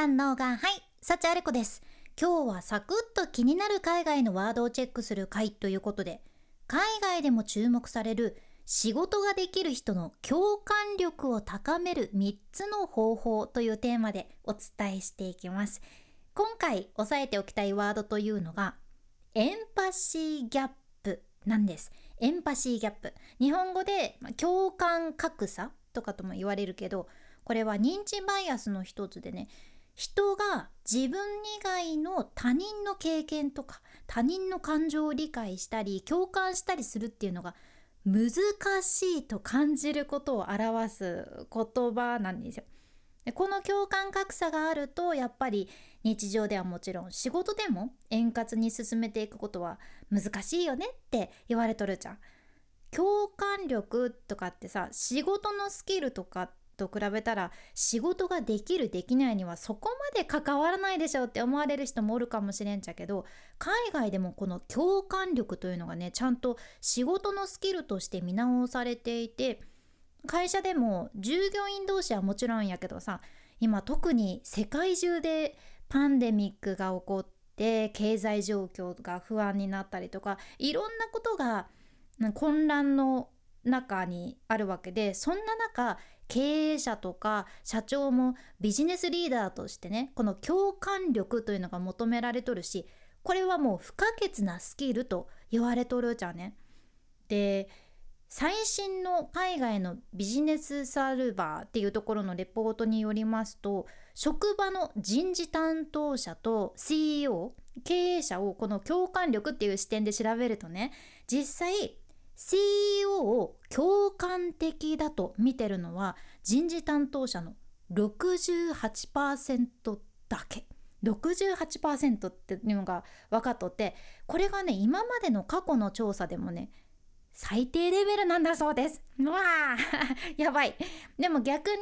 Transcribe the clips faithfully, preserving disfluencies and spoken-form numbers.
さんのがはい、幸あれ子です。今日はサクッと気になる海外のワードをチェックする回ということで、海外でも注目される仕事ができる人の共感力を高めるみっつの方法というテーマでお伝えしていきます。今回押さえておきたいワードというのがエンパシーギャップなんです。エンパシーギャップ、日本語で共感格差とかとも言われるけど、これは認知バイアスの一つでね、人が自分以外の他人の経験とか他人の感情を理解したり共感したりするっていうのが難しいと感じることを表す言葉なんですよ。でこの共感格差があると、やっぱり日常ではもちろん仕事でも円滑に進めていくことは難しいよねって言われとるじゃん。共感力とかってさ、仕事のスキルとかと比べたら仕事ができるできないにはそこまで関わらないでしょって思われる人もおるかもしれんちゃけど、海外でもこの共感力というのがね、ちゃんと仕事のスキルとして見直されていて、会社でも従業員同士はもちろんやけどさ、今特に世界中でパンデミックが起こって経済状況が不安になったりとか、いろんなことが混乱の中にあるわけで、そんな中経営者とか社長もビジネスリーダーとしてね、この共感力というのが求められとるし、これはもう不可欠なスキルと言われとるじゃんね。で、最新の海外のビジネスサルバーっていうところのレポートによりますと、職場の人事担当者と シーイーオー 経営者をこの共感力っていう視点で調べるとね、実際シーイーオー を共感的だと見てるのは人事担当者の ろくじゅうはちパーセント だけ。ろくじゅうはちパーセント っていうのが分かっとって、これがね、今までの過去の調査でもね、最低レベルなんだそうです。うわーやばい。でも逆に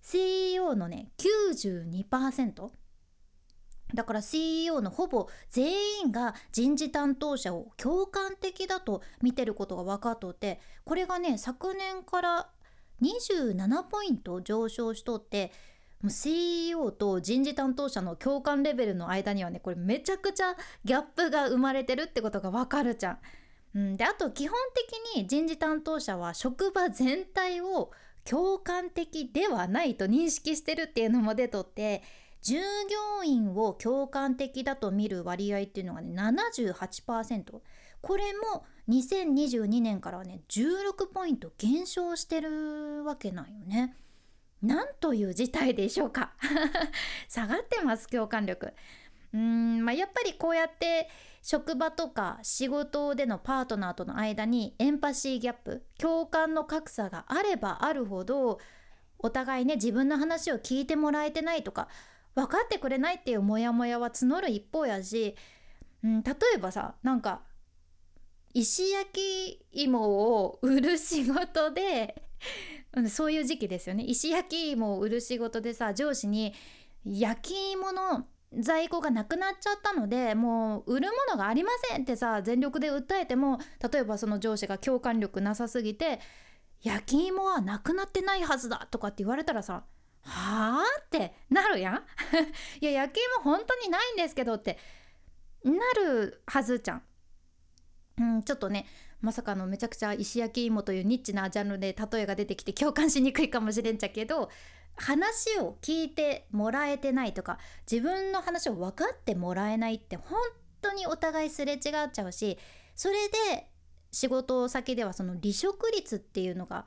シーイーオー のね きゅうじゅうにパーセント、だから シーイーオー のほぼ全員が人事担当者を共感的だと見てることが分かっとって、これがね昨年からにじゅうななポイント上昇しとって、 シーイーオー と人事担当者の共感レベルの間にはね、これめちゃくちゃギャップが生まれてるってことが分かるじゃん、うん、であと基本的に人事担当者は職場全体を共感的ではないと認識してるっていうのも出とって、従業員を共感的だと見る割合っていうのがね ななじゅうはちパーセント、 これもにせんにじゅうにねんからはねじゅうろくポイント減少してるわけなんよね。なんという事態でしょうか下がってます、共感力。うーん、まあ、やっぱりこうやって職場とか仕事でのパートナーとの間にエンパシーギャップ、共感の格差があればあるほど、お互いね自分の話を聞いてもらえてないとか分かってくれないっていうモヤモヤは募る一方やし、うん、例えばさ、なんか石焼き芋を売る仕事でそういう時期ですよね。石焼き芋を売る仕事でさ、上司に焼き芋の在庫がなくなっちゃったのでもう売るものがありませんってさ、全力で訴えても、例えばその上司が共感力なさすぎて焼き芋はなくなってないはずだとかって言われたらさ、はぁってなるやんいや焼き芋本当にないんですけどってなるはずじゃん、うん、ちょっとねまさかのめちゃくちゃ石焼き芋というニッチなジャンルで例えが出てきて共感しにくいかもしれんちゃけど、話を聞いてもらえてないとか自分の話を分かってもらえないって本当にお互いすれ違っちゃうし、それで仕事先ではその離職率っていうのが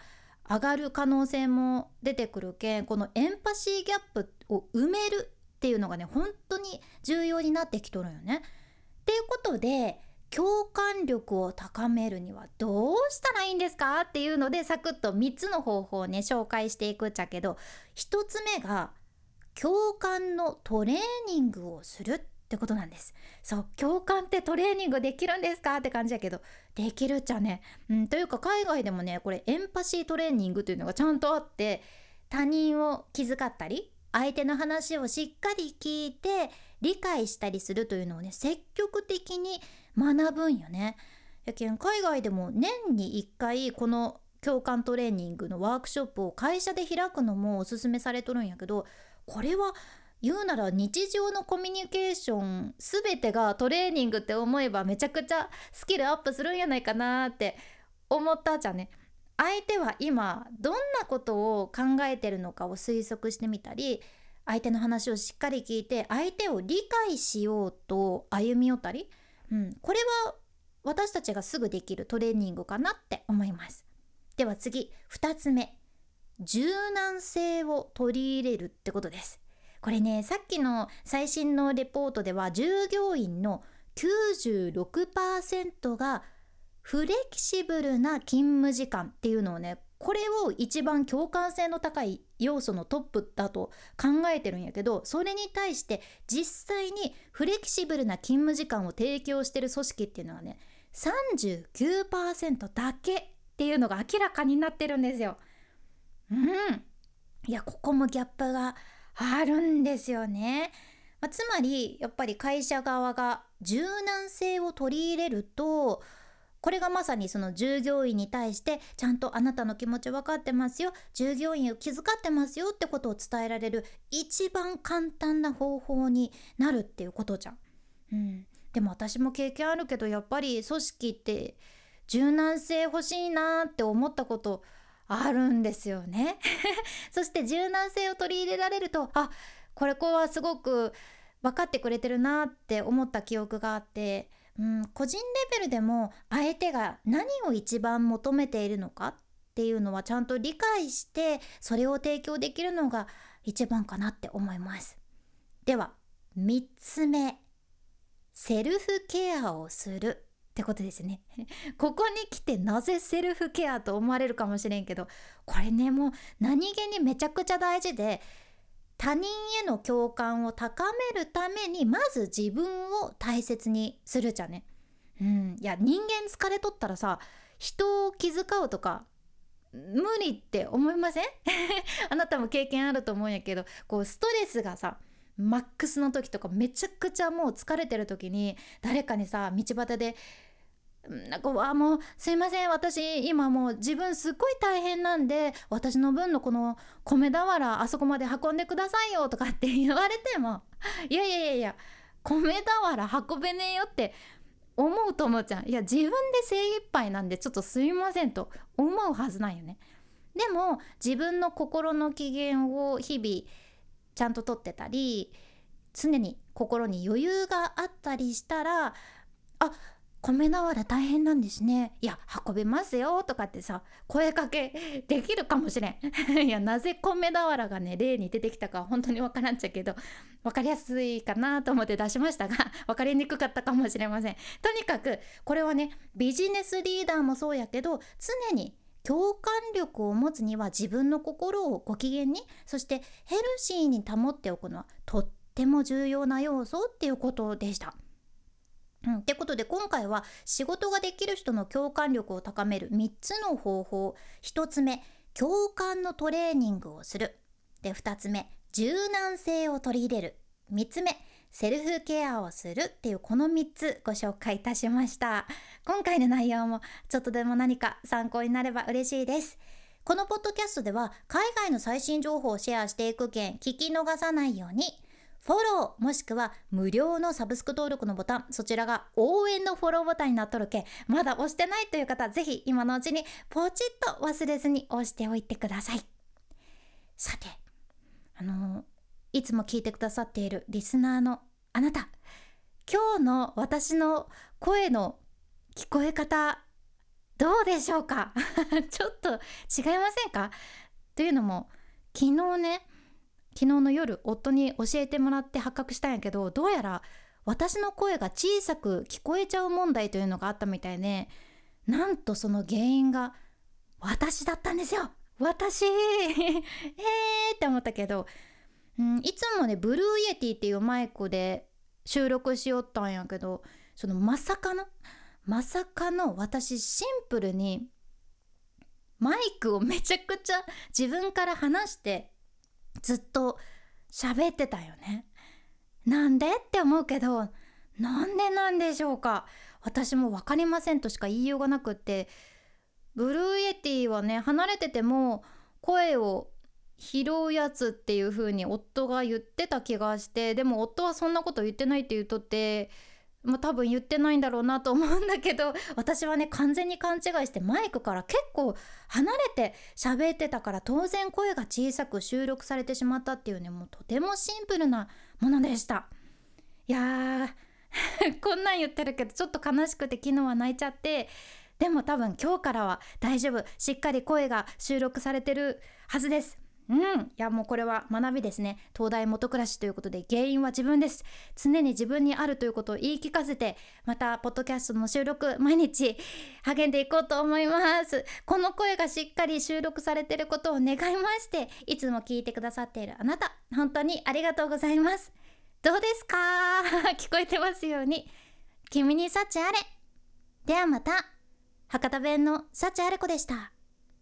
上がる可能性も出てくるけん、このエンパシーギャップを埋めるっていうのがね本当に重要になってきとるよね。っていうことで、共感力を高めるにはどうしたらいいんですかっていうので、サクッとみっつの方法をね紹介していくっちゃけど、ひとつめが共感のトレーニングをするってことなんです。そう、共感ってトレーニングできるんですかって感じやけど、できるっちゃね、うん、というか海外でもねこれエンパシートレーニングというのがちゃんとあって、他人を気遣ったり相手の話をしっかり聞いて理解したりするというのをね積極的に学ぶんよね。やけん海外でも年にいっかいこの共感トレーニングのワークショップを会社で開くのもおすすめされとるんやけど、これは言うなら日常のコミュニケーションすべてがトレーニングって思えばめちゃくちゃスキルアップするんやないかなって思ったじゃんね。相手は今どんなことを考えてるのかを推測してみたり、相手の話をしっかり聞いて相手を理解しようと歩み寄ったり、うん、これは私たちがすぐできるトレーニングかなって思います。では次、ふたつめ、柔軟性を取り入れるってことです。これね、さっきの最新のレポートでは従業員の きゅうじゅうろくパーセント がフレキシブルな勤務時間っていうのをね、これを一番共感性の高い要素のトップだと考えてるんやけど、それに対して実際にフレキシブルな勤務時間を提供してる組織っていうのはね さんじゅうきゅうパーセント だけっていうのが明らかになってるんですよ。うん、いやここもギャップがあるんですよね。まあ、つまりやっぱり会社側が柔軟性を取り入れると、これがまさにその従業員に対してちゃんとあなたの気持ち分かってますよ、従業員を気遣ってますよってことを伝えられる一番簡単な方法になるっていうことじゃん。うん、でも私も経験あるけど、やっぱり組織って柔軟性欲しいなって思ったことあるんですよねそして柔軟性を取り入れられると、あ、これ子はすごく分かってくれてるなって思った記憶があって、うん、個人レベルでも相手が何を一番求めているのかっていうのはちゃんと理解してそれを提供できるのが一番かなって思います。ではみっつめ、セルフケアをするってことですねここに来てなぜセルフケアと思われるかもしれんけど、これねもう何気にめちゃくちゃ大事で、他人への共感を高めるためにまず自分を大切にするじゃね。うん、いや人間疲れとったらさ、人を気遣うとか無理って思いませんあなたも経験あると思うんやけど、こうストレスがさマックスの時とかめちゃくちゃもう疲れてる時に誰かにさ道端でなんか、あ、もうすいません、私今もう自分すっごい大変なんで私の分のこの米俵あそこまで運んでくださいよとかって言われても、いやいやいやいや米俵運べねえよって思うと思うじゃん。いや自分で精一杯なんでちょっとすいませんと思うはずなんよね。でも自分の心の機嫌を日々ちゃんと取ってたり、常に心に余裕があったりしたら、あ、米俵大変なんですね、いや運べますよとかってさ声かけできるかもしれんいやなぜ米俵がね例に出てきたか本当に分からんちゃけど、分かりやすいかなと思って出しましたが分かりにくかったかもしれません。とにかくこれはねビジネスリーダーもそうやけど、常に共感力を持つには自分の心をご機嫌に、そしてヘルシーに保っておくのはとっても重要な要素っていうことでした。うん、ってことで今回は仕事ができる人の共感力を高めるみっつの方法。ひとつめ、共感のトレーニングをする。で、ふたつめ、柔軟性を取り入れる。みっつめ、セルフケアをするっていうこのみっつご紹介いたしました。今回の内容もちょっとでも何か参考になれば嬉しいです。このポッドキャストでは海外の最新情報をシェアしていく件聞き逃さないようにフォローもしくは無料のサブスク登録のボタン、そちらが応援のフォローボタンになっとるけんまだ押してないという方、ぜひ今のうちにポチッと忘れずに押しておいてください。さて、あのーいつも聞いてくださっているリスナーのあなた、今日の私の声の聞こえ方どうでしょうかちょっと違いませんか？というのも昨日ね昨日の夜夫に教えてもらって発覚したんやけど、どうやら私の声が小さく聞こえちゃう問題というのがあったみたいね。なんとその原因が私だったんですよ。私えーって思ったけど、うん、いつもねブルーイエティっていうマイクで収録しよったんやけど、そのまさかのまさかの私シンプルにマイクをめちゃくちゃ自分から話してずっと喋ってたよね。なんでって思うけど、なんでなんでしょうか。私も分かりませんとしか言いようがなくって、ブルーイエティはね離れてても声を拾うやつっていう風に夫が言ってた気がして、でも夫はそんなこと言ってないって言うとって、まあ、多分言ってないんだろうなと思うんだけど、私はね完全に勘違いしてマイクから結構離れて喋ってたから、当然声が小さく収録されてしまったっていうね、もうとてもシンプルなものでした。いやーこんなん言ってるけどちょっと悲しくて昨日は泣いちゃって、でも多分今日からは大丈夫、しっかり声が収録されてるはずです。うん、いやもうこれは学びですね。東大元暮らしということで、原因は自分です。常に自分にあるということを言い聞かせて、またポッドキャストの収録毎日励んでいこうと思います。この声がしっかり収録されていることを願いまして、いつも聞いてくださっているあなた、本当にありがとうございます。どうですか聞こえてますように。君に幸あれ。ではまた。博多弁の幸あれ子でした。